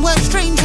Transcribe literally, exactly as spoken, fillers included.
someone strange.